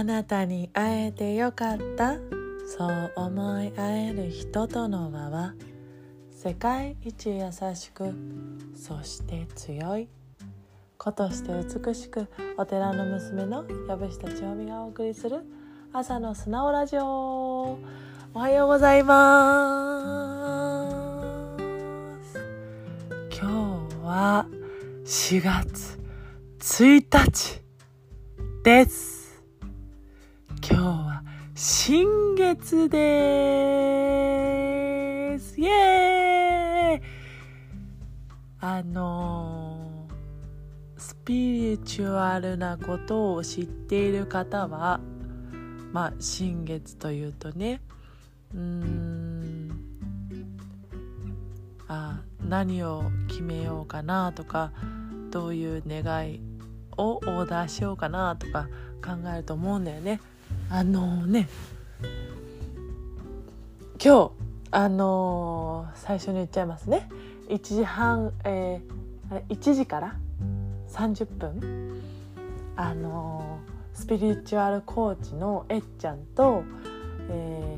あなたに会えてよかった、そう思い合える人との輪は世界一優しく、そして強い子として美しく、お寺の娘の藪下千代美がお送りする朝の素直ラジオ。おはようございます。今日は4月1日です。今日は新月です。イエーイ。スピリチュアルなことを知っている方は、新月というとね、何を決めようかなとか、どういう願いをオーダーしようかなとか考えると思うんだよね。今日最初に言っちゃいますね。1時から30分スピリチュアルコーチのえっちゃんと、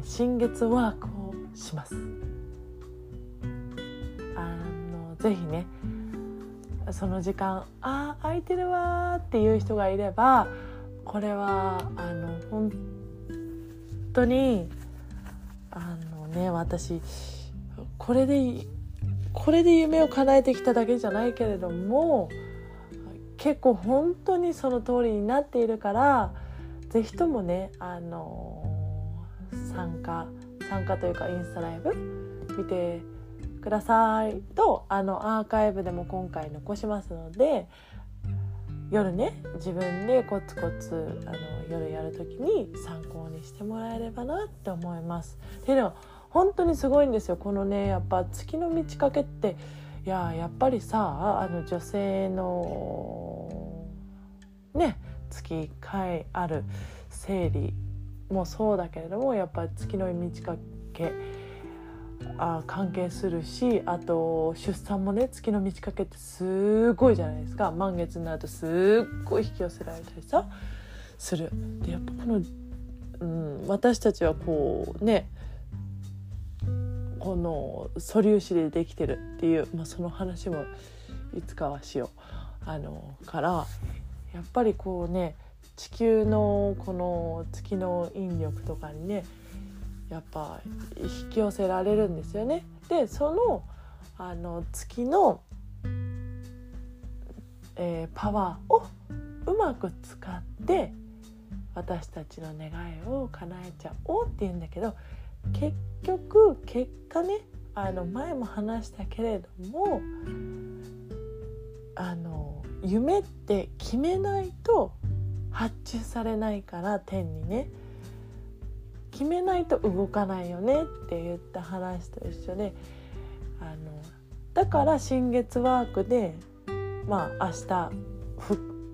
新月ワークをします。ぜひね、その時間空いてるわっていう人がいれば、これは本当に私これで夢を叶えてきただけじゃないけれども、結構本当にその通りになっているから、ぜひともね、参加というかインスタライブ見てくださいと、アーカイブでも今回残しますので、夜ね、自分でコツコツ夜やるときに参考にしてもらえればなって思います。でも本当にすごいんですよ、このね、やっぱ月の満ち欠けって。いや、やっぱりさ、女性のね、月1回ある生理もそうだけれども、やっぱり月の満ち欠け関係するし、あと出産もね、月の満ち欠けってすごいじゃないですか。満月になるとすっごい引き寄せられたりさする。で、やっぱこの、私たちはこうね、この素粒子でできてるっていう、その話もいつかはしよう。からやっぱりこうね、地球のこの月の引力とかにね、やっぱ引き寄せられるんですよね。で、その月の、パワーをうまく使って私たちの願いを叶えちゃおうっていうんだけど、結果ね、前も話したけれども、夢って決めないと発注されないから、天にね、決めないと動かないよねって言った話と一緒で、だから新月ワークで、明日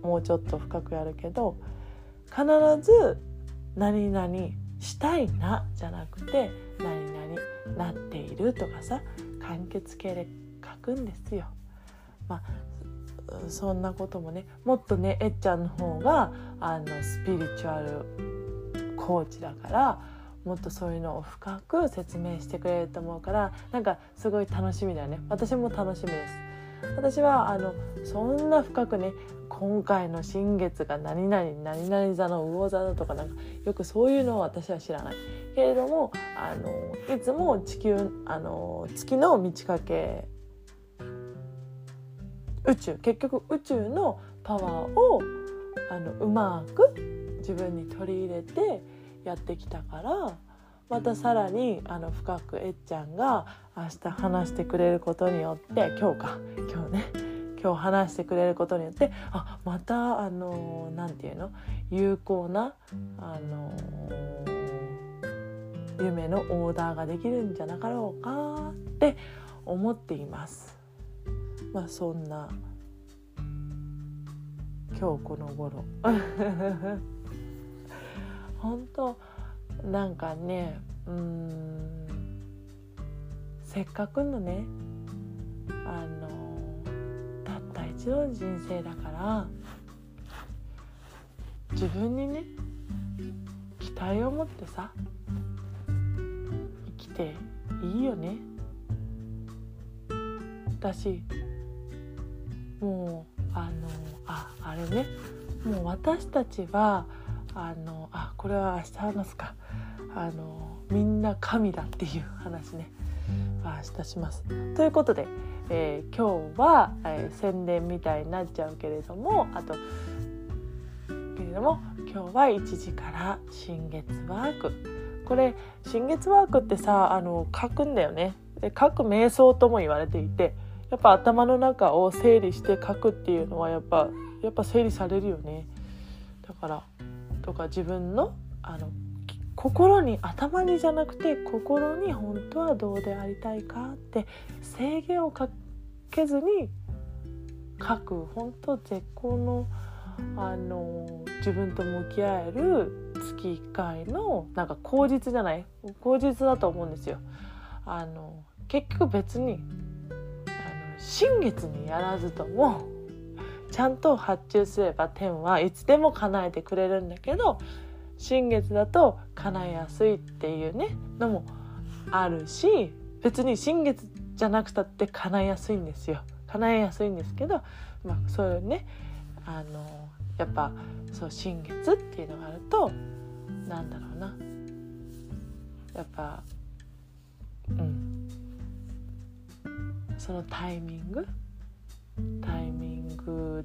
もうちょっと深くやるけど、必ず何々したいなじゃなくて、何々なっているとかさ、完結形で書くんですよ。そんなこともね、もっとね、えっちゃんの方がスピリチュアルコーチだから、もっとそういうのを深く説明してくれると思うから、なんかすごい楽しみだよね。私も楽しみです。私はそんな深くね、今回の新月が何々何々座の魚座だとか、なんかよくそういうのを私は知らないけれども、いつも月の満ち欠け、結局宇宙のパワーをうまく自分に取り入れてやってきたから、またさらに深くえっちゃんが明日話してくれることによって、今日話してくれることによって、また有効な夢のオーダーができるんじゃなかろうかって思っています。そんな今日この頃本当なんかね、せっかくのね、たった一度の人生だから、自分にね、体を持ってさ生きていいよね。私もうあれねもう私たちはこれは明日話すか、みんな神だっていう話ね、明日します。ということで、今日は、宣伝みたいになっちゃうけれども今日は1時から新月ワーク、これ新月ワークってさ書くんだよね。で書く瞑想とも言われていて、やっぱ頭の中を整理して書くっていうのはやっぱ整理されるよね。だからとか自分の心に、頭にじゃなくて心に本当はどうでありたいかって制限をかけずに書く、本当絶好の自分と向き合える月1回のなんか口実だと思うんですよ。結局別に新月にやらずともちゃんと発注すれば天はいつでも叶えてくれるんだけど、新月だと叶えやすいっていうねのもあるし、別に新月じゃなくたって叶えやすいんですよ。叶えやすいんですけど、そういうねやっぱそう新月っていうのがあるとなんだろうな、やっぱそのタイミング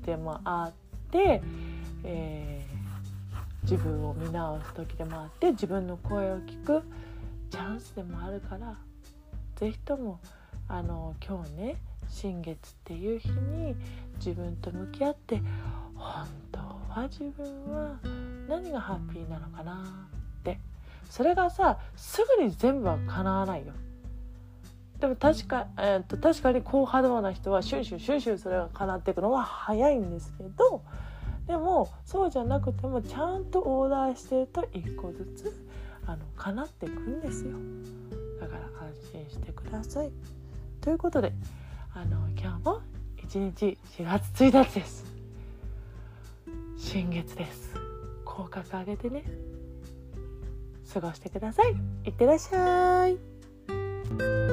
でもあって、自分を見直す時でもあって、自分の声を聞くチャンスでもあるから、ぜひとも今日ね新月っていう日に自分と向き合って、本当は自分は何がハッピーなのかなって。それがさすぐに全部は叶わないよ。でも確かに高波動な人はシュンシュンそれが叶っていくのは早いんですけど、でもそうじゃなくてもちゃんとオーダーしてると一個ずつ叶っていくんですよ。だから安心してください。ということで今日も一日4月1日です。新月です。口角上げてね過ごしてください。いってらっしゃい。